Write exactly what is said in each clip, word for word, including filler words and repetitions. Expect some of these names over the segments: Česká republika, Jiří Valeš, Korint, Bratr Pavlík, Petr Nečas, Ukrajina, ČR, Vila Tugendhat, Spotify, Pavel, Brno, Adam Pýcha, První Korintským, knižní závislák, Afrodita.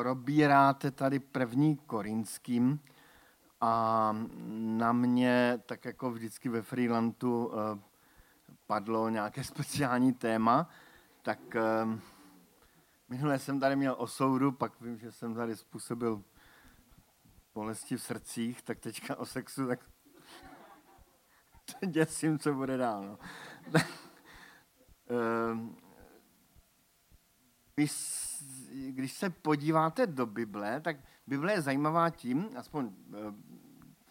probíráte tady První Korintským a na mě, tak jako vždycky ve Freelandu, padlo nějaké speciální téma, tak minule jsem tady měl o soudu, pak vím, že jsem tady způsobil bolesti v srdcích, tak teďka o sexu, tak děsím, co bude dál. No. Když se podíváte do Bible, tak Bible je zajímavá tím, aspoň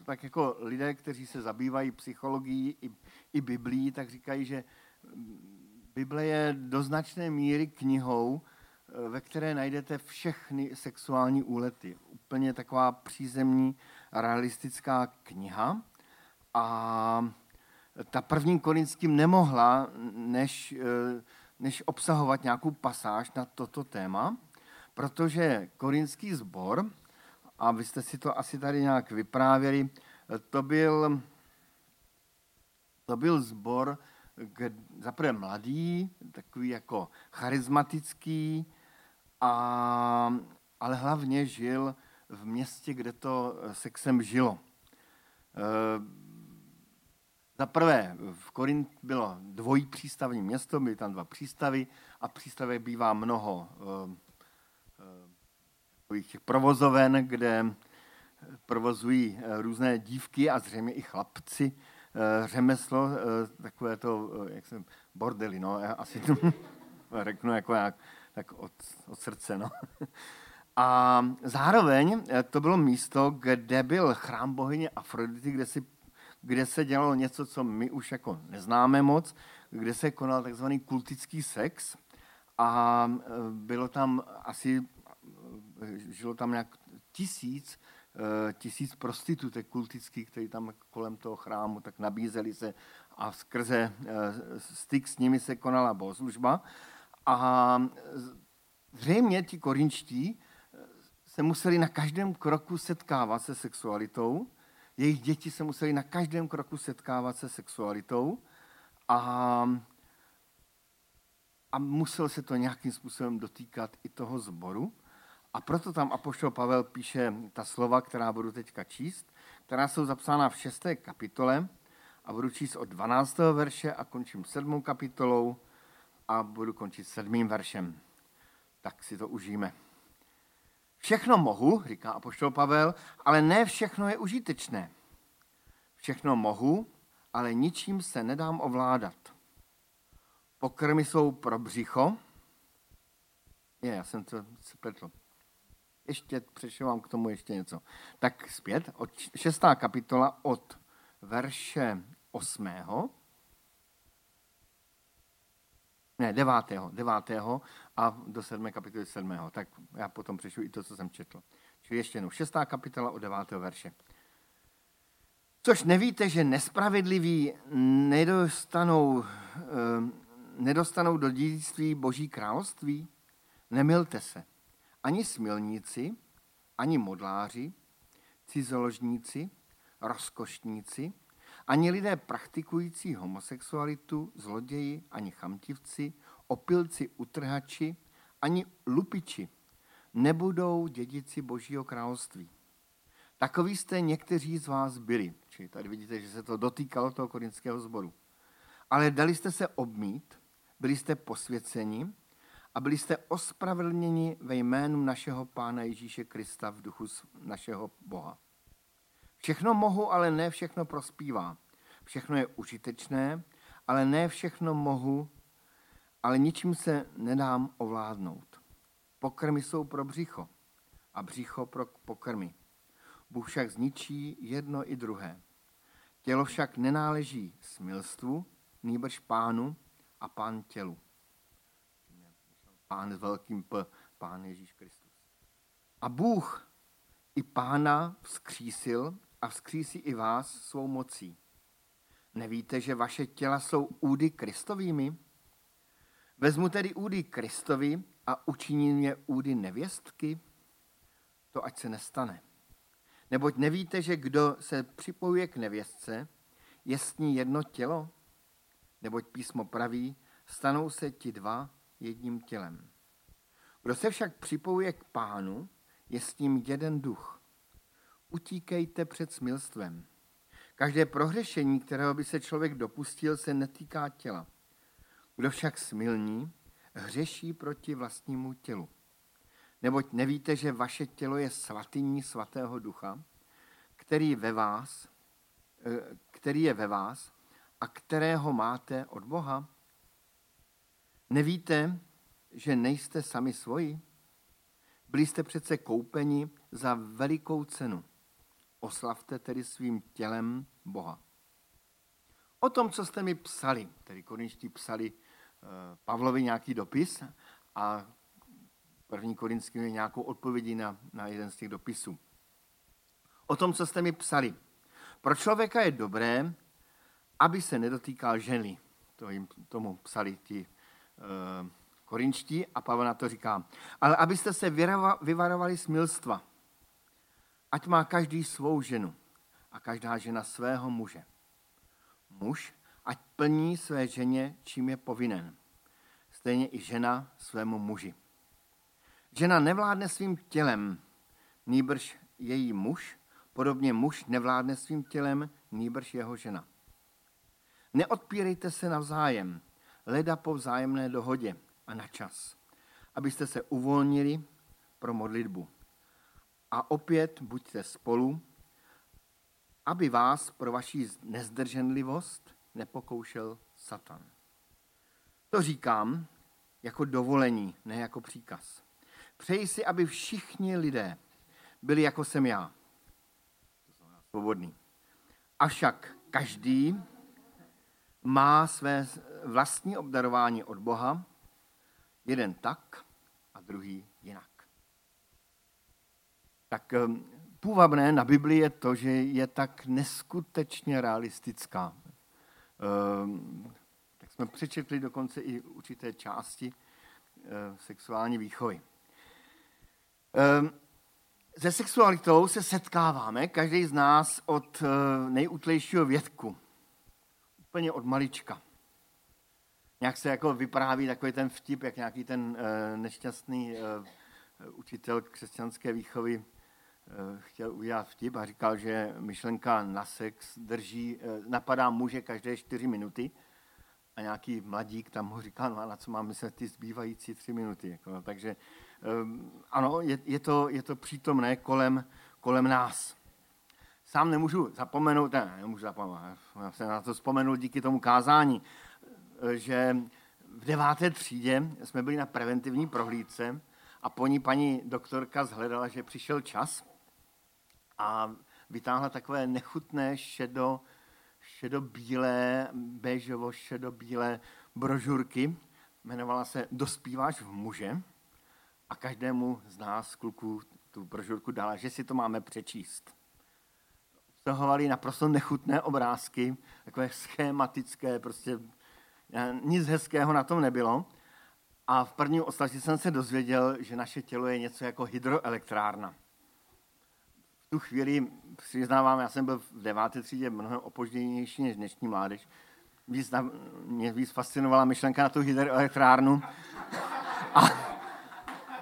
tak jako lidé, kteří se zabývají psychologií i, i Biblií, tak říkají, že Bible je do značné míry knihou, ve které najdete všechny sexuální úlety. Úplně taková přízemní realistická kniha. A ta První Korintským nemohla než, než obsahovat nějakou pasáž na toto téma, protože korintský sbor, a vy jste si to asi tady nějak vyprávěli, to byl, to byl sbor zaprvé mladý, takový jako charismatický, a, ale hlavně žil v městě, kde to sexem žilo. Za prvé, v Korint bylo dvojí přístavní město, byly tam dva přístavy a přístavě bývá mnoho e, e, těch provozoven, kde provozují různé dívky a zřejmě i chlapci e, řemeslo, e, takové to, jak jsem, bordely, no, já asi to řeknu jako nějak, tak od, od srdce, no. A zároveň to bylo místo, kde byl chrám bohyně Afrodity, kde si kde se dělalo něco, co my už jako neznáme moc, kde se konal takzvaný kultický sex a bylo tam asi, žilo tam nějak tisíc, tisíc prostitutek kultických, které tam kolem toho chrámu tak nabízeli se a skrze styk s nimi se konala bohoslužba. A zřejmě ti korinští se museli na každém kroku setkávat se sexualitou. Jejich děti se museli na každém kroku setkávat se sexualitou a, a musel se to nějakým způsobem dotýkat i toho sboru. A proto tam apoštol Pavel píše ta slova, která budu teďka číst, která jsou zapsána v šesté kapitole a budu číst od dvanáctého verše a končím sedmou kapitolou a budu končit sedmým veršem. Tak si to užijeme. Všechno mohu, říká apoštol Pavel, ale ne všechno je užitečné. Všechno mohu, ale ničím se nedám ovládat. Pokrmy jsou pro břicho. Je, já jsem to spletl. Ještě přešívám k tomu ještě něco. Tak zpět, od šestá kapitola od verše osmého. Ne, devátého, devátého a do sedmé kapitoly sedmého. Tak já potom přečtu i to, co jsem četl. Čili ještě jednou šestá kapitola od devátého verše. Což nevíte, že nespravedliví nedostanou, nedostanou do dědictví Boží království? Nemilte se. Ani smilníci, ani modláři, cizoložníci, rozkošníci, ani lidé praktikující homosexualitu, zloději, ani chamtivci, opilci, utrhači, ani lupiči nebudou dědici Božího království. Takoví jste někteří z vás byli. Čili tady vidíte, že se to dotýkalo toho korintského sboru. Ale dali jste se obmít, byli jste posvěceni a byli jste ospravedlněni ve jménu našeho Pána Ježíše Krista v duchu našeho Boha. Všechno mohu, ale ne všechno prospívá. Všechno je užitečné, ale ne všechno mohu, ale ničím se nedám ovládnout. Pokrmy jsou pro břicho a břicho pro pokrmy. Bůh však zničí jedno i druhé. Tělo však nenáleží smilstvu, nýbrž Pánu a Pán tělu. Pán s velkým P, Pán Ježíš Kristus. A Bůh i Pána vzkřísil a vzkřísí i vás svou mocí. Nevíte, že vaše těla jsou údy Kristovými? Vezmu tedy údy Kristovi a učiním je údy nevěstky? To ať se nestane. Neboť nevíte, že kdo se připojuje k nevěstce, je s ní jedno tělo? Neboť písmo praví, stanou se ti dva jedním tělem. Kdo se však připojuje k Pánu, je s ním jeden duch. Utíkejte před smilstvem. Každé prohřešení, kterého by se člověk dopustil, se netýká těla. Kdo však smilní, hřeší proti vlastnímu tělu. Neboť nevíte, že vaše tělo je svatyní svatého ducha, který, ve vás, který je ve vás a kterého máte od Boha? Nevíte, že nejste sami svoji? Byli jste přece koupeni za velikou cenu. Oslavte tedy svým tělem Boha. O tom, co jste mi psali, tedy korinští psali Pavlovi nějaký dopis a první Korinským je nějakou odpovědí na, na jeden z těch dopisů. O tom, co jste mi psali. Pro člověka je dobré, aby se nedotýkal ženy. To jim tomu psali ti uh, korinští a Pavel na to říká. Ale abyste se vyvarovali smilstva. Ať má každý svou ženu a každá žena svého muže. Muž ať plní své ženě, čím je povinen. Stejně i žena svému muži. Žena nevládne svým tělem, nýbrž její muž, podobně muž nevládne svým tělem, nýbrž jeho žena. Neodpírejte se navzájem, leda po vzájemné dohodě a na čas, abyste se uvolnili pro modlitbu. A opět buďte spolu, aby vás pro vaši nezdrženlivost nepokoušel Satan. To říkám jako dovolení, ne jako příkaz. Přeji si, aby všichni lidé byli jako jsem já, svobodný. Avšak každý má své vlastní obdarování od Boha, jeden tak a druhý jinak. Tak půvabné na Biblii je to, že je tak neskutečně realistická. Tak jsme přečetli dokonce i určité části sexuální výchovy. Se sexualitou se setkáváme, každý z nás od nejútlejšího věku, úplně od malička. Nějak se jako vypráví takový ten vtip, jak nějaký ten nešťastný učitel křesťanské výchovy chtěl udělat vtip a říkal, že myšlenka na sex drží, napadá muže každé čtyři minuty a nějaký mladík tam ho říkal, no a na co mám myslet ty zbývající tři minuty. Jako, no, takže ano, je, je, to, je to přítomné kolem, kolem nás. Sám nemůžu zapomenout, ne, nemůžu zapomenout, já jsem na to vzpomenul díky tomu kázání, že v deváté třídě jsme byli na preventivní prohlídce a po ní paní doktorka zhledala, že přišel čas a vytáhla takové nechutné šedo, šedobílé, béžovo šedobílé brožurky. Jmenovala se Dospíváš v muže a každému z nás, kluků, tu brožurku dala, že si to máme přečíst. Obsahovaly naprosto nechutné obrázky, takové schématické, prostě nic hezkého na tom nebylo. A v prvním odstavci jsem se dozvěděl, že naše tělo je něco jako hydroelektrárna. V tu chvíli, přiznávám, já jsem byl v deváté třídě mnohem opožděnější než dnešní mládež. Víc na, mě víc fascinovala myšlenka na tu hydroelektrárnu. A,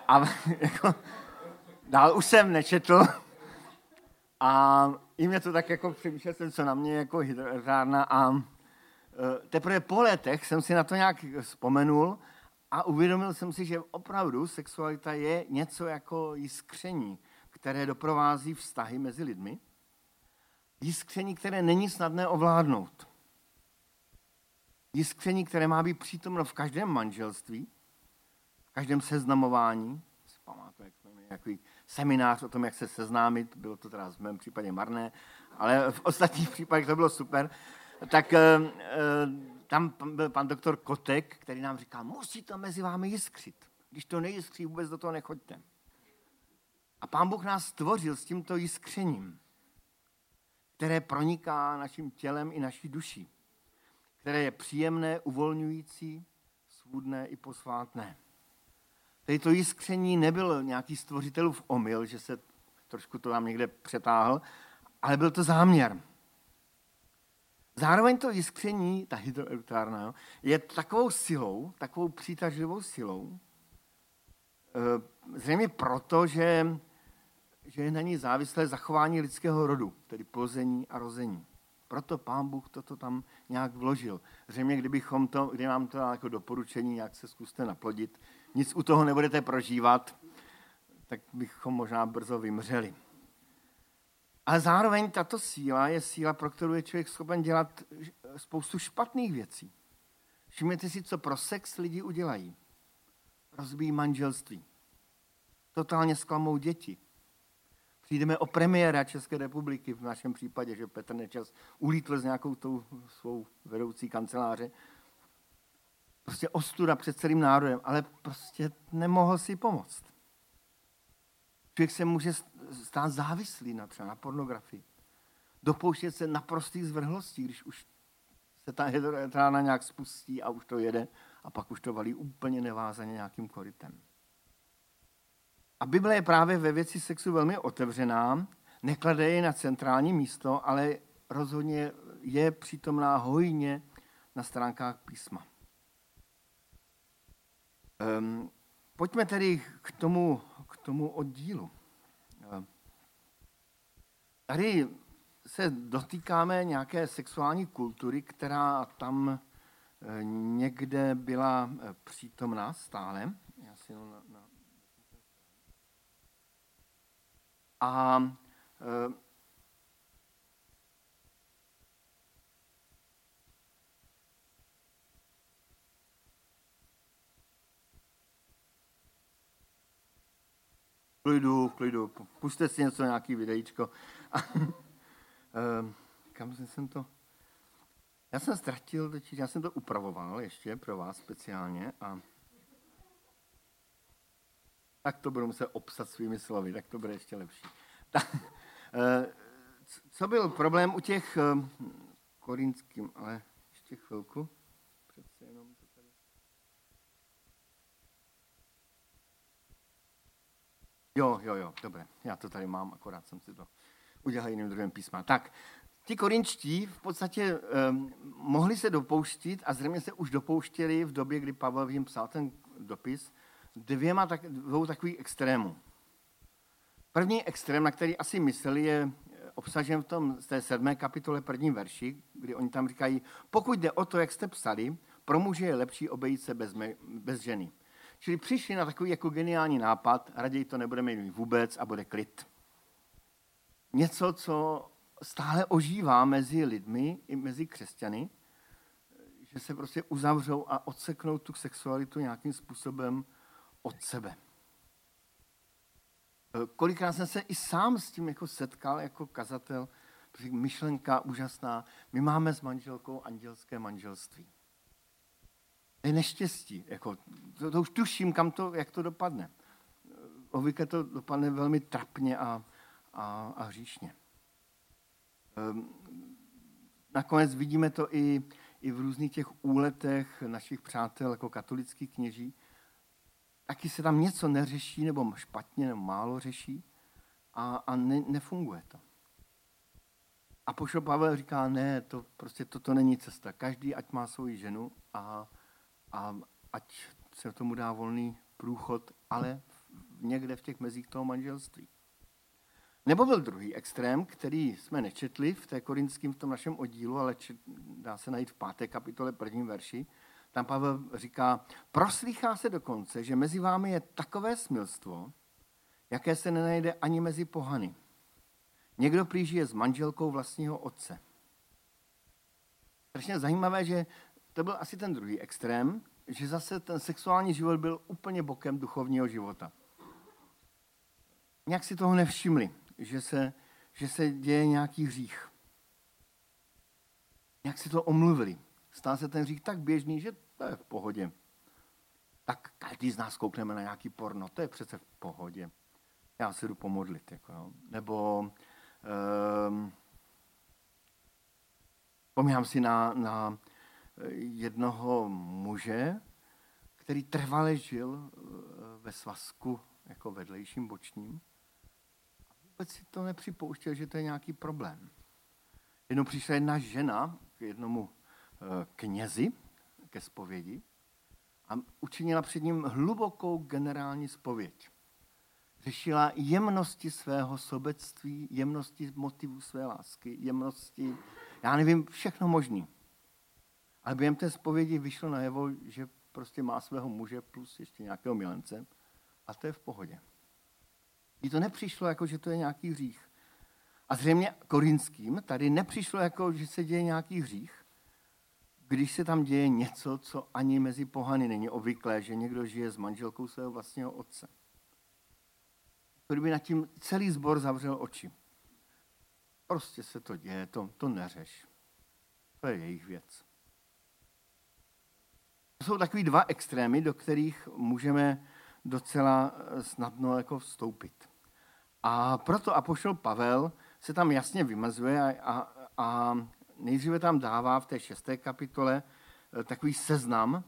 a jako, dál už jsem nečetl. A i mě to tak jako přemýšlel jsem, co na mě jako hydroelektrárna. A teprve po letech jsem si na to nějak vzpomenul, a uvědomil jsem si, že opravdu sexualita je něco jako jiskření, které doprovází vztahy mezi lidmi. Jiskření, které není snadné ovládnout. Jiskření, které má být přítomno v každém manželství, v každém seznamování. Si pamatuju, jak jsme měli nějaký seminář o tom, jak se seznámit. Bylo to teda v mém případě marné, ale v ostatních případech to bylo super. Tak... Tam byl pan doktor Kotek, který nám říkal, musí to mezi vámi jiskřit. Když to nejiskří, vůbec do toho nechoďte. A Pán Bůh nás stvořil s tímto jiskřením, které proniká naším tělem i naší duší, které je příjemné, uvolňující, svůdné i posvátné. Tedy to jiskření nebyl nějaký stvořitelův omyl, že se trošku to tam někde přetáhl, ale byl to záměr. Zároveň to jiskření, ta hydroelektrárna, je takovou silou, takovou přitažlivou silou, Zřejmě proto, že, že je na ní závislé zachování lidského rodu, tedy plození a rození. Proto Pán Bůh toto tam nějak vložil. Zřejmě, kdybychom to, kdy nám to dal jako doporučení, jak se zkuste naplodit, nic u toho nebudete prožívat, tak bychom možná brzo vymřeli. A zároveň tato síla je síla, pro kterou je člověk schopen dělat spoustu špatných věcí. Všimněte si, co pro sex lidi udělají. Rozbíjí manželství. Totálně zklamou děti. Přijdeme o premiéra České republiky, v našem případě, že Petr Nečas ulítl s nějakou tou svou vedoucí kanceláře. Prostě ostuda před celým národem, ale prostě nemohl si pomoct. Člověk se může stát závislý na třeba na pornografii. Dopouštět se naprostých zvrhlostí, když už se ta heteroetrána nějak spustí a už to jede a pak už to valí úplně nevázaně nějakým korytem. A Bible je právě ve věci sexu velmi otevřená, neklade je na centrální místo, ale rozhodně je přítomná hojně na stránkách písma. Um, pojďme tedy k tomu, k tomu oddílu. Tady se dotýkáme nějaké sexuální kultury, která tam někde byla přítomná stále. Já si jenom na, na... A e, klidu, klidu, pusťte si něco, nějaký videíčko. A, e, kam jsem to? Já jsem ztratil, já jsem to upravoval ještě pro vás speciálně a tak to budu muset obsat svými slovy, tak to bude ještě lepší. Tak, co byl problém u těch korintským, ale ještě chvilku. Přece jenom to tady. Jo, jo, jo, dobré, já to tady mám, akorát jsem si to udělal jiným druhým písma. Tak, ti korinčtí v podstatě um, mohli se dopouštit a zřejmě se už dopouštěli v době, kdy Pavel jim psal ten dopis, Dvěma tak, dvou takových extrémů. První extrém, na který asi mysleli, je obsažen v tom, z té sedmé kapitole prvním verši, kdy oni tam říkají, pokud jde o to, jak jste psali, pro muže je lepší obejít se bez, me, bez ženy. Čili přišli na takový jako geniální nápad, raději to nebudeme mít vůbec a bude klid. Něco, co stále ožívá mezi lidmi i mezi křesťany, že se prostě uzavřou a odseknou tu sexualitu nějakým způsobem od sebe. Kolikrát jsem se i sám s tím jako setkal jako kazatel, myšlenka úžasná, my máme s manželkou andělské manželství. To je neštěstí, jako, to, to už tuším, kam to, jak to dopadne. Obvykle to dopadne velmi trapně a, a, a hříšně. Nakonec vidíme to i, i v různých těch úletech našich přátel jako katolických kněží, taky se tam něco neřeší, nebo špatně, nebo málo řeší a, a ne, nefunguje to. Apoštol Pavel říká, ne, to prostě toto není cesta. Každý, ať má svou ženu a, a ať se tomu dá volný průchod, ale někde v těch mezích toho manželství. Nebo byl druhý extrém, který jsme nečetli v té korintským, v tom našem oddílu, ale čet, dá se najít v páté kapitole prvním verši. Tam Pavel říká, proslýchá se dokonce, že mezi vámi je takové smilstvo, jaké se nenajde ani mezi pohany. Někdo prý žije s manželkou vlastního otce. Strašně zajímavé, že to byl asi ten druhý extrém, že zase ten sexuální život byl úplně bokem duchovního života. Nějak si toho nevšimli, že se, že se děje nějaký hřích. Nějak si to omluvili. Stá se ten hřích tak běžný, že to je v pohodě. Tak každý z nás koukneme na nějaký porno, to je přece v pohodě. Já se jdu pomodlit. Jako, no. Nebo um, vzpomínám si na, na jednoho muže, který trvale žil ve svazku jako vedlejším bočním. A vůbec si to nepřipouštěl, že to je nějaký problém. Jednou přišla jedna žena k jednomu knězi ke zpovědi a a učinila před ním hlubokou generální zpověď. Řešila jemnosti svého sobectví, jemnosti motivů své lásky, jemnosti, já nevím, všechno možný. Ale během té zpovědi vyšlo najevo, že prostě má svého muže plus ještě nějakého milence a to je v pohodě. Jí to nepřišlo jako, že to je nějaký hřích. A zřejmě Korinským tady nepřišlo jako, že se děje nějaký hřích, když se tam děje něco, co ani mezi pohany není obvyklé, že někdo žije s manželkou svého vlastního otce. Kdyby nad tím celý sbor zavřel oči. Prostě se to děje, to, to neřeš. To je jejich věc. To jsou takový dva extrémy, do kterých můžeme docela snadno jako vstoupit. A proto apoštol Pavel se tam jasně vymezuje a, a, a nejdříve tam dává v té šesté kapitole takový seznam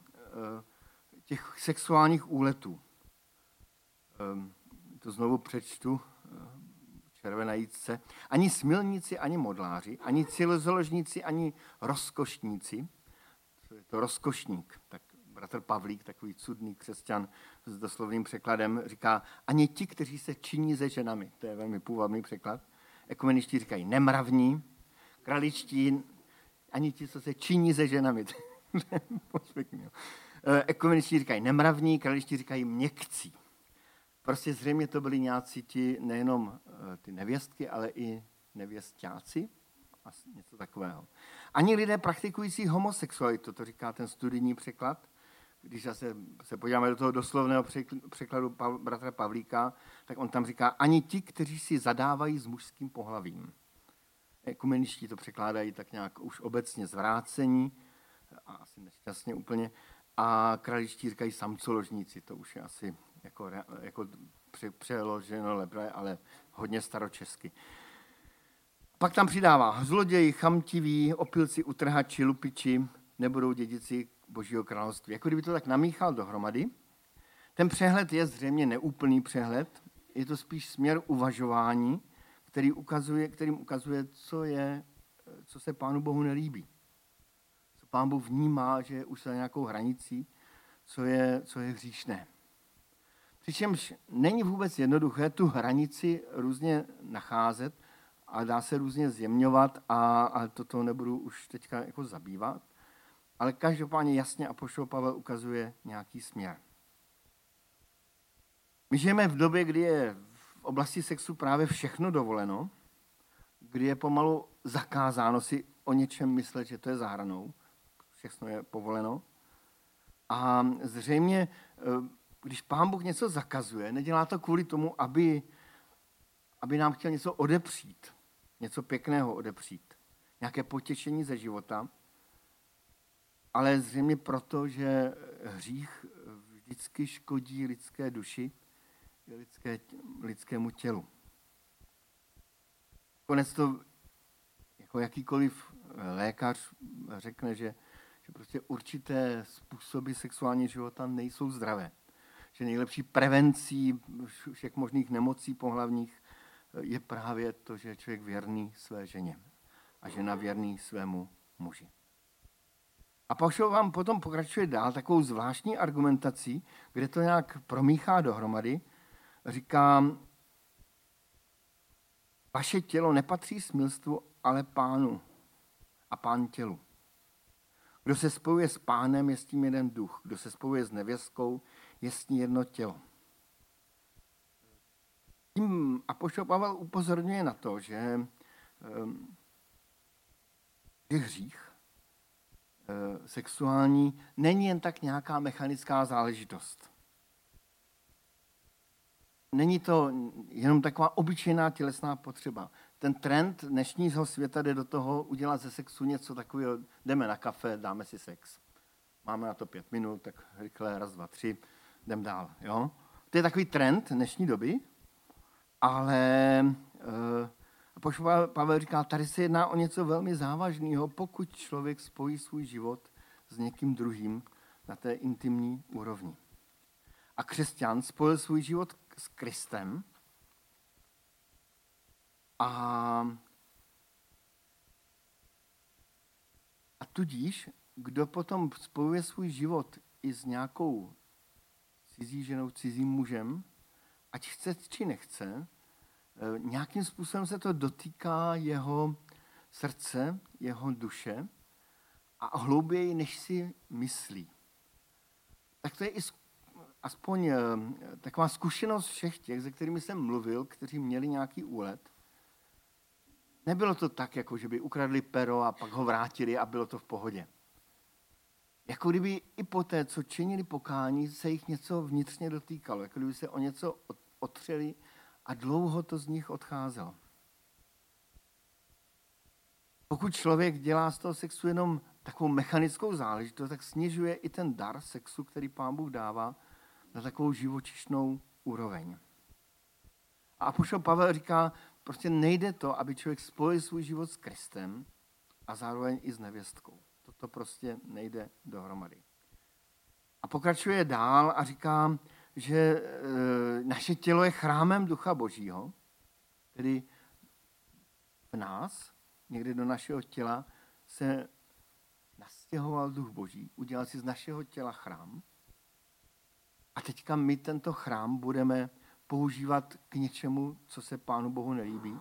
těch sexuálních úletů. To znovu přečtu, červenajícce. Ani smilníci, ani modláři, ani cilozoložníci, ani rozkošníci. To je to rozkošník. Tak bratr Pavlík, takový cudný křesťan s doslovným překladem, říká, ani ti, kteří se činí ze ženami. To je velmi půvabný překlad. Ekumeničtí říkají nemravní, kraličtí, ani ti, co se činí ze ženami. Ekumeničtí říkají nemravní, kraličtí říkají měkcí. Prostě zřejmě to byli nějací ti, nejenom ty nevěstky, ale i nevěstáci a něco takového. Ani lidé praktikující homosexualitu, to říká ten studijní překlad. Když zase se podíváme do toho doslovného překladu bratra Pavlíka, tak on tam říká, ani ti, kteří si zadávají s mužským pohlavím. Ekumeničtí to překládají tak nějak už obecně zvrácení, a asi nešťastně úplně, a kraličtí říkají samcoložníci, to už je asi... Jako, jako přeloženo lebre, ale hodně staročesky. Pak tam přidává zloději, chamtiví, opilci, utrhači, lupiči, nebudou dědici Božího království. Jako kdyby to tak namíchal dohromady. Ten přehled je zřejmě neúplný přehled, je to spíš směr uvažování, který ukazuje, kterým ukazuje, co, je, co se Pánu Bohu nelíbí. Co Pán Bůh vnímá, že je už za nějakou hranicí, co je, co je hříšné. Přičemž není vůbec jednoduché tu hranici různě nacházet a dá se různě zjemňovat a, a toto nebudu už teďka jako zabývat, ale každopádně jasně apoštol Pavel ukazuje nějaký směr. My žijeme v době, kdy je v oblasti sexu právě všechno dovoleno, kdy je pomalu zakázáno si o něčem myslet, že to je za hranou, všechno je povoleno a zřejmě... Když Pán Bůh něco zakazuje, nedělá to kvůli tomu, aby, aby nám chtěl něco odepřít, něco pěkného odepřít, nějaké potěšení ze života, ale zřejmě proto, že hřích vždycky škodí lidské duši i lidské, lidskému tělu. Konec to, jako jakýkoliv lékař řekne, že, že prostě určité způsoby sexuálního života nejsou zdravé. Že nejlepší prevencí všech možných nemocí pohlavních je právě to, že je člověk věrný své ženě a žena věrný svému muži. A Pavel vám potom pokračuje dál takovou zvláštní argumentací, kde to nějak promíchá dohromady. Říkám, vaše tělo nepatří smilstvu, ale Pánu a Pán tělu. Kdo se spojuje s Pánem, je s tím jeden duch. Kdo se spojuje s nevěstkou, je s ní jedno tělo. Tím apoštol Pavel upozorňuje na to, že eh, hřích eh, sexuální není jen tak nějaká mechanická záležitost. Není to jenom taková obyčejná tělesná potřeba. Ten trend dnešního světa jde do toho udělat ze sexu něco takového, jdeme na kafe, dáme si sex. Máme na to pět minut, tak rychle, raz, dva, tři, jdem dál. Jo? To je takový trend dnešní doby, ale e, Pavel říká, tady se jedná o něco velmi závažného, pokud člověk spojí svůj život s někým druhým na té intimní úrovni. A křesťan spojil svůj život s Kristem a, a tudíž kdo potom spojuje svůj život i s nějakou cizí ženou, cizím mužem, ať chce či nechce, nějakým způsobem se to dotýká jeho srdce, jeho duše a hlouběji, než si myslí. Tak to je i aspoň taková zkušenost všech těch, se kterými jsem mluvil, kteří měli nějaký úlet. Nebylo to tak, jako že by ukradli pero a pak ho vrátili a bylo to v pohodě. Jako kdyby i po té, co činili pokání, se jich něco vnitřně dotýkalo, jako kdyby se o něco otřeli a dlouho to z nich odcházelo. Pokud člověk dělá z toho sexu jenom takovou mechanickou záležitost, tak snižuje i ten dar sexu, který Pán Bůh dává, na takovou živočišnou úroveň. A apoštol Pavel říká, prostě nejde to, aby člověk spojil svůj život s Kristem a zároveň i s nevěstkou. Toto prostě nejde dohromady. A pokračuje dál a říká, že naše tělo je chrámem Ducha Božího, tedy v nás, někdy do našeho těla se nastěhoval Duch Boží, udělal si z našeho těla chrám a teďka my tento chrám budeme používat k něčemu, co se Pánu Bohu nelíbí.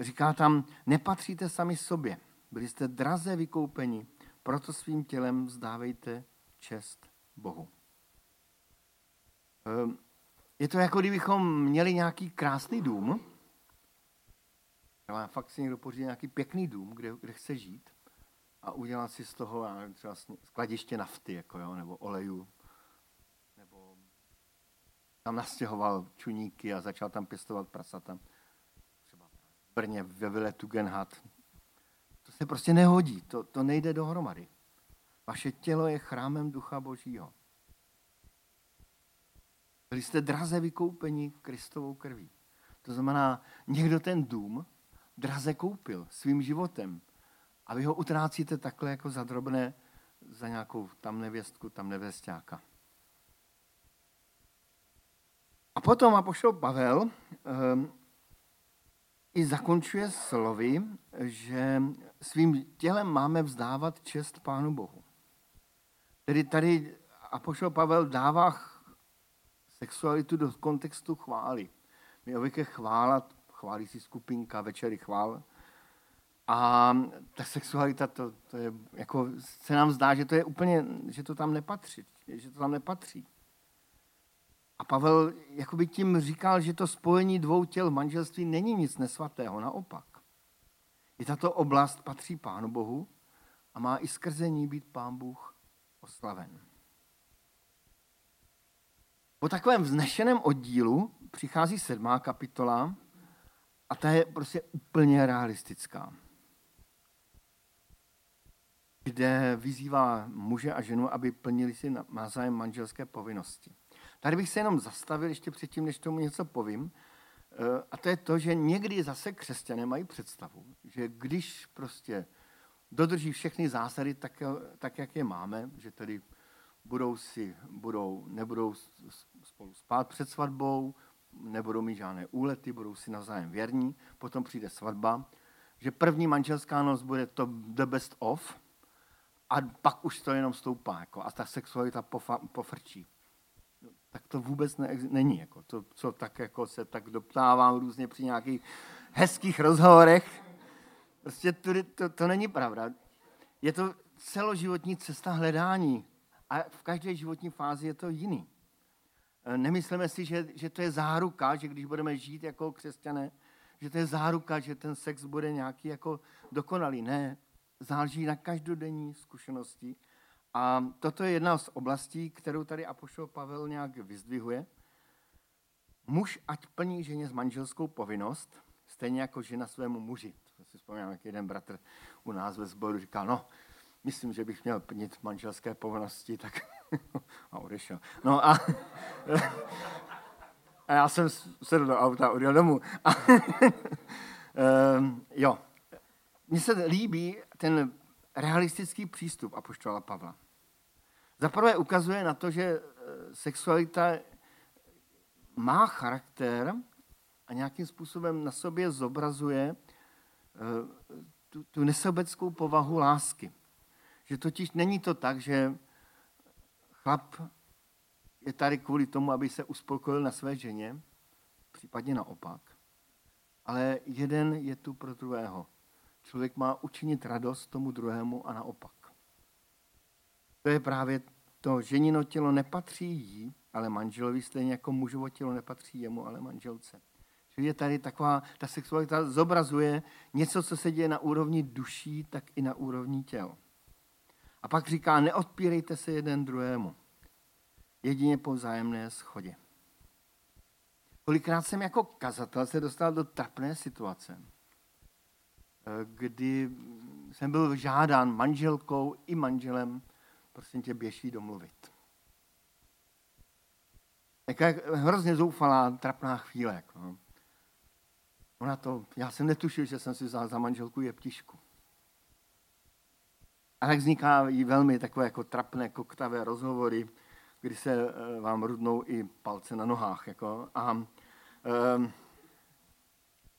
Říká tam, nepatříte sami sobě, byli jste draze vykoupeni, proto svým tělem vzdávejte čest Bohu. Je to jako kdybychom měli nějaký krásný dům, fakt si někdo pořídí nějaký pěkný dům, kde, kde chce žít a udělá si z toho já nevím, třeba skladiště nafty, jako jo, nebo olejů, nebo tam nastěhoval čuníky a začal tam pěstovat prasata. Třeba v Brně, ve Vile Tugendhat. To se prostě nehodí, to, to nejde dohromady. Vaše tělo je chrámem Ducha Božího. Byli jste draze vykoupeni Kristovou krví. To znamená, někdo ten dům draze koupil svým životem a vy ho utrácíte takhle jako za drobné, za nějakou tam nevěstku, tam nevěstáka. A potom apoštol Pavel um, i zakončuje slovy, že svým tělem máme vzdávat čest Pánu Bohu. Tedy tady apoštol Pavel dává sexualitu do kontextu chvály. My obvykle chvála, chválí si skupinka, večery chvál. A ta sexualita, to, to je, jako se nám zdá, že to je úplně, že to tam nepatří. Že to tam nepatří. A Pavel jakoby tím říkal, že to spojení dvou těl v manželství není nic nesvatého, naopak. I tato oblast patří Pánu Bohu a má i skrze ní být Pán Bůh oslaven. Po takovém vznešeném oddílu přichází sedmá kapitola a ta je prostě úplně realistická, kde vyzývá muže a ženu, aby plnili si navzájem manželské povinnosti. Tady bych se jenom zastavil ještě předtím, než tomu něco povím. A to je to, že někdy zase křesťané mají představu, že když prostě dodrží všechny zásady tak, tak jak je máme, že tedy budou si, budou, nebudou spolu spát před svatbou, nebudou mít žádné úlety, budou si navzájem věrní, potom přijde svatba, že první manželská noc bude to the best of a pak už to jenom stoupá jako, a ta sexualita pofa, pofrčí. No, tak to vůbec ne, není. Jako, to, co tak, jako, se tak doptávám různě při nějakých hezkých rozhovorech. Prostě to, to, to není pravda. Je to celoživotní cesta hledání a v každé životní fázi je to jiný. Nemyslíme si, že, že to je záruka, že když budeme žít jako křesťané, že to je záruka, že ten sex bude nějaký jako dokonalý. Ne, záleží na každodenní zkušenosti. A toto je jedna z oblastí, kterou tady apoštol Pavel nějak vyzdvihuje. Muž ať plní ženě s manželskou povinnost, stejně jako žena svému muži. To si vzpomínám, jak jeden bratr u nás ve sboru říkal, no, myslím, že bych měl plnit manželské povinnosti, tak a odešel. No a, a já jsem sedl do auta a odjel domů. A, um, jo, mně se líbí ten realistický přístup apoštola Pavla. Zaprvé ukazuje na to, že sexualita má charakter a nějakým způsobem na sobě zobrazuje tu, tu nesobeckou povahu lásky. Že totiž není to tak, že Chlap je tady kvůli tomu, aby se uspokojil na své ženě, případně naopak. Ale jeden je tu pro druhého. Člověk má učinit radost tomu druhému a naopak. To je právě to, ženino tělo nepatří jí, ale manželovi, stejně jako mužovo tělo nepatří jemu, ale manželce. Čili je tady taková, ta sexualita zobrazuje něco, co se děje na úrovni duší, tak i na úrovni těla. A pak říká, neodpírejte se jeden druhému. Jedině po vzájemné shodě. Kolikrát jsem jako kazatel se dostal do trapné situace, kdy jsem byl žádán manželkou i manželem, prostě tě běží domluvit. Jaká hrozně zoufalá, trapná chvíle. Jako, no. Ona to, já jsem netušil, že jsem si vzal za manželku jeptišku. A tak vzniká i velmi takové jako trapné, koktavé rozhovory, kdy se e, vám rudnou i palce na nohách. Jako, a, e,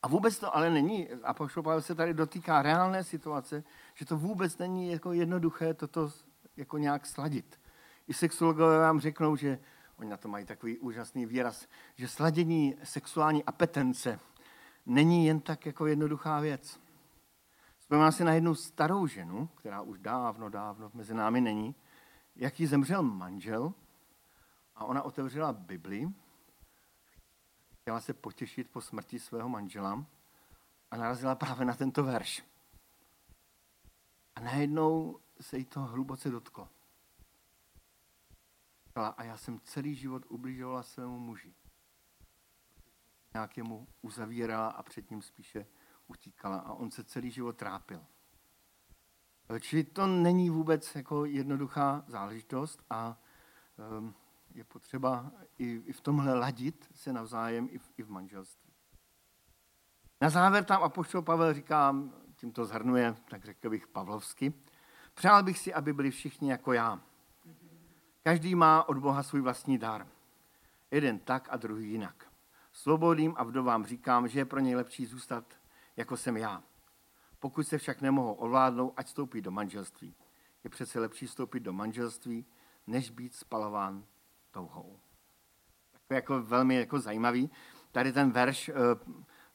a vůbec to ale není, a Pavel se tady dotýká reálné situace, že to vůbec není jako jednoduché toto jako nějak sladit. I sexologové vám řeknou, že oni na to mají takový úžasný výraz, že sladění sexuální apetence není jen tak jako jednoduchá věc. Vzpomínám si na jednu starou ženu, která už dávno, dávno mezi námi není, jak jí zemřel manžel a ona otevřela Bibli, chtěla se potěšit po smrti svého manžela a narazila právě na tento verš. A najednou se jí to hluboce dotklo. A já jsem celý život ubližovala svému muži. Nějakému uzavírala a před ním spíše utíkala a on se celý život trápil. Čili to není vůbec jako jednoduchá záležitost a je potřeba i v tomhle ladit se navzájem i v manželství. Na závěr tam apoštol Pavel říká, tím to zhrnuje, tak řekl bych pavlovsky, přál bych si, aby byli všichni jako já. Každý má od Boha svůj vlastní dar. Jeden tak a druhý jinak. Svobodným a vdovám říkám, že je pro něj lepší zůstat, jako jsem já. Pokud se však nemohou ovládnout, ať vstoupí do manželství. Je přece lepší vstoupit do manželství, než být spalován touhou. Takový jako velmi jako zajímavý. Tady ten verš,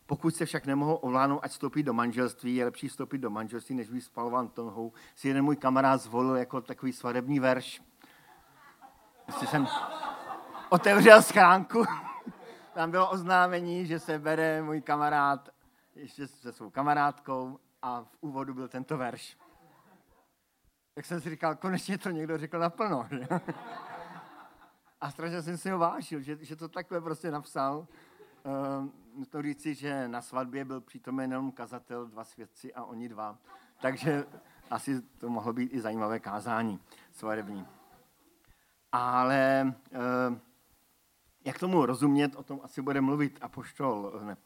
pokud se však nemohou ovládnout, ať vstoupí do manželství, je lepší vstoupit do manželství, než být spalován touhou. Si jeden můj kamarád zvolil jako takový svadební verš. Prostě jsem otevřel schránku, tam bylo oznámení, že se bere můj kamarád ještě se svou kamarádkou a v úvodu byl tento verš. Tak jsem si říkal, konečně to někdo řekl naplno. Že? A strašně jsem si ho vážil, že, že to takhle prostě napsal. Ehm, to říci, že na svatbě byl přítomen jenom kazatel, dva svědci a oni dva. Takže asi to mohlo být i zajímavé kázání svadební. Ale jak tomu rozumět, o tom asi bude mluvit apoštol, ne,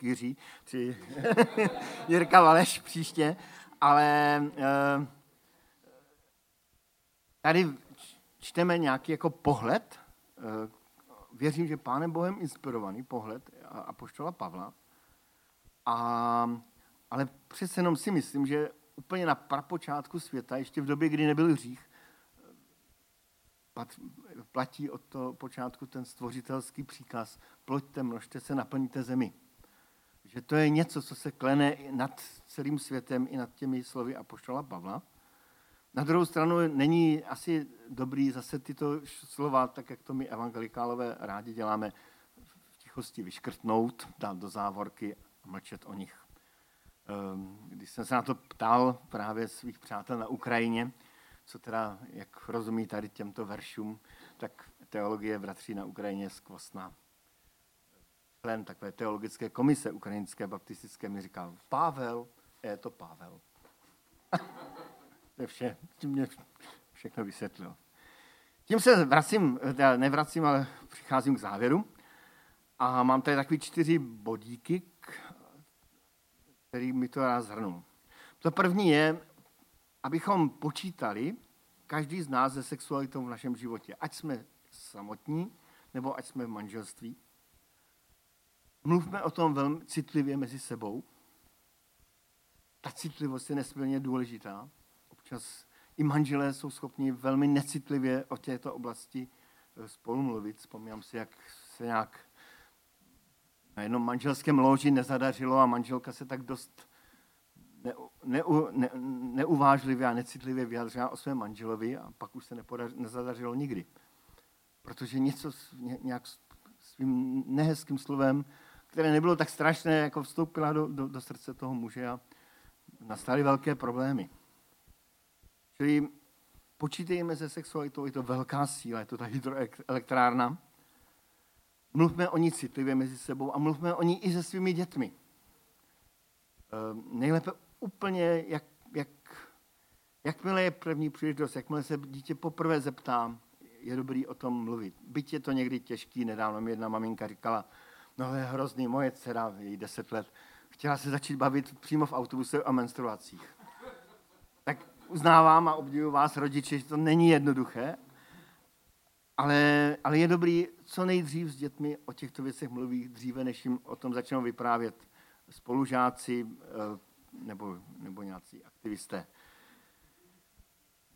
Jiří, či Jirka Valeš příště, ale tady čteme nějaký jako pohled, věřím, že Pánem Bohem inspirovaný pohled apoštola Pavla, a, ale přece jenom si myslím, že úplně na prapočátku světa, ještě v době, kdy nebyl hřích, platí od toho počátku ten stvořitelský příkaz ploďte, množte se, naplňte zemi. Že to je něco, co se klene i nad celým světem, i nad těmi slovy apoštola Pavla. Na druhou stranu není asi dobrý zase tyto slova, tak jak to my evangelikálové rádi děláme, v tichosti vyškrtnout, dát do závorky a mlčet o nich. Když jsem se na to ptal právě svých přátel na Ukrajině, co teda, jak rozumí tady těmto veršům, tak teologie bratří na Ukrajině je skvostná. Člen takové teologické komise ukrajinské baptistické mi říkal, Pavel, je to Pavel. To je vše, tím mě všechno vysvětlil. Tím se vracím, teda nevracím, ale přicházím k závěru. A mám tady takový čtyři bodíky, který mi to rád zhrnul. To první je, abychom počítali každý z nás se sexualitou v našem životě. Ať jsme samotní, nebo ať jsme v manželství. Mluvme o tom velmi citlivě mezi sebou. Ta citlivost je nesmírně důležitá. Občas I manželé jsou schopni velmi necitlivě o této oblasti spolu mluvit. Vzpomínám si, jak se nějak na jednom manželském lóži nezadařilo a manželka se tak dost neu, neu, ne, neuvážlivě a necitlivě vyjádřila o svém manželovi a pak už se nepodař, nezadařilo nikdy. Protože něco nějak svým nehezkým slovem, které nebylo tak strašné, jako vstoupila do, do, do srdce toho muže a nastaly velké problémy. Čili počítejme se sexualitou, je to velká síla, je to ta hydroelektrárna. Mluvme o ní citlivě mezi sebou a mluvme o ní i se svými dětmi. Ehm, nejlépe úplně, jak, jak, jakmile je první příležitost, jakmile se dítě poprvé zeptá, je dobrý o tom mluvit. Byť je to někdy těžký, nedávno mi jedna maminka říkala, no je hrozný, moje dcera, její deset let, chtěla se začít bavit přímo v autobuse o menstruacích. Tak uznávám a obdivuji vás, rodiče, že to není jednoduché, ale, ale je dobrý co nejdřív s dětmi o těchto věcech mluvit, dříve, než jim o tom začnou vyprávět spolužáci nebo, nebo nějací aktivisté.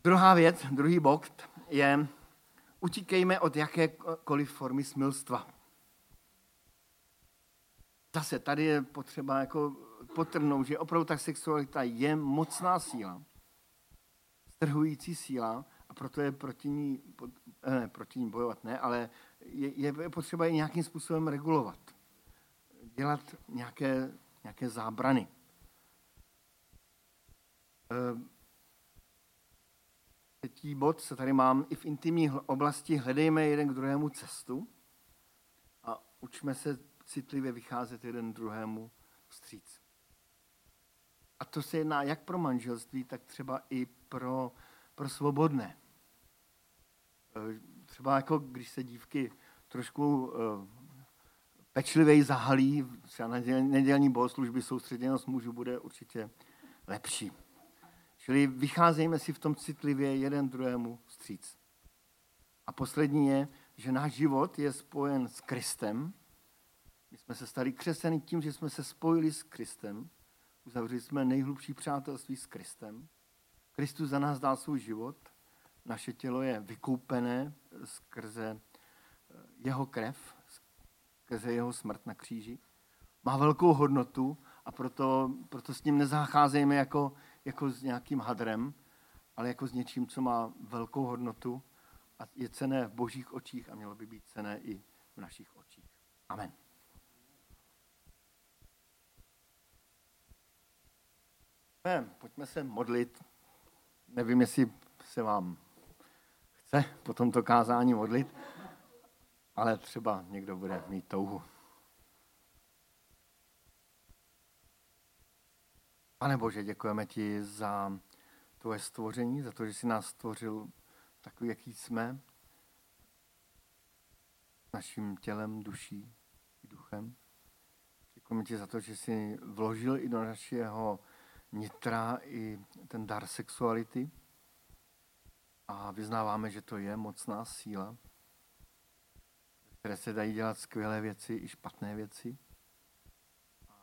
Druhá věc, druhý bod je, utíkejme od jakékoliv formy smilstva. Zase tady je potřeba jako podtrhnout, že opravdu ta sexualita je mocná síla, strhující síla, a proto je proti ní, ne, proti ní bojovat, ne, ale je, je potřeba ji nějakým způsobem regulovat, dělat nějaké, nějaké zábrany. Třetí bod, co tady mám, i v intimní oblasti hledejme jeden k druhému cestu a učme se citlivě vycházet jeden druhému vstříc. A to se jedná jak pro manželství, tak třeba i pro, pro svobodné. Třeba jako když se dívky trošku pečlivěji zahalí, třeba na nedělní bohoslužby soustředěnost mužů bude určitě lepší. Čili vycházejme si v tom citlivě jeden druhému vstříc. A poslední je, že náš život je spojen s Kristem. My jsme se stali křesťany tím, že jsme se spojili s Kristem. Uzavřeli jsme nejhlubší přátelství s Kristem. Kristus za nás dal svůj život. Naše tělo je vykoupené skrze jeho krev, skrze jeho smrt na kříži. Má velkou hodnotu a proto, proto s ním nezacházejme jako, jako s nějakým hadrem, ale jako s něčím, co má velkou hodnotu a je cenné v božích očích a mělo by být cenné i v našich očích. Amen. Pojďme se modlit. Nevím, jestli se vám chce po tomto kázání modlit, ale třeba někdo bude mít touhu. Pane Bože, děkujeme ti za tvoje stvoření, za to, že jsi nás stvořil takový, jaký jsme, naším tělem, duší i duchem. Děkujeme ti za to, že jsi vložil i do našeho nitra i ten dar sexuality a vyznáváme, že to je mocná síla, které se dají dělat skvělé věci i špatné věci.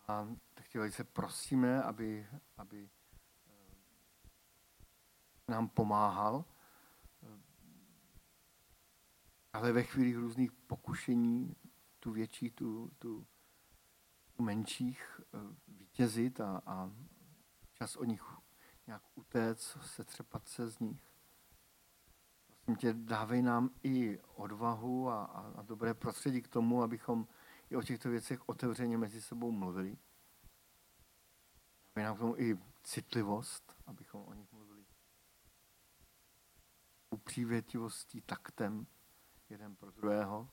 A tak tě velice prosíme, aby, aby nám pomáhal, ale ve chvílích různých pokušení, tu větší, tu, tu, tu menších, vítězit a, a čas o nich nějak utéct, setřepat se z nich. Prosím tě, dávej nám i odvahu a, a dobré prostředí k tomu, abychom i o těchto věcech otevřeně mezi sebou mluvili. Dávej nám k tomu i citlivost, abychom o nich mluvili. Upřívětivostí, taktem jeden pro druhého.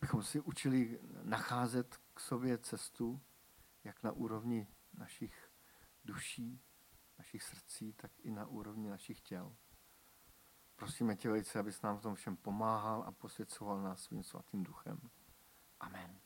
Abychom si učili nacházet k sobě cestu, jak na úrovni našich duší, našich srdcí, tak i na úrovni našich těl. Prosíme tě velice, abys nám v tom všem pomáhal a posvěcoval nás svým svatým duchem. Amen.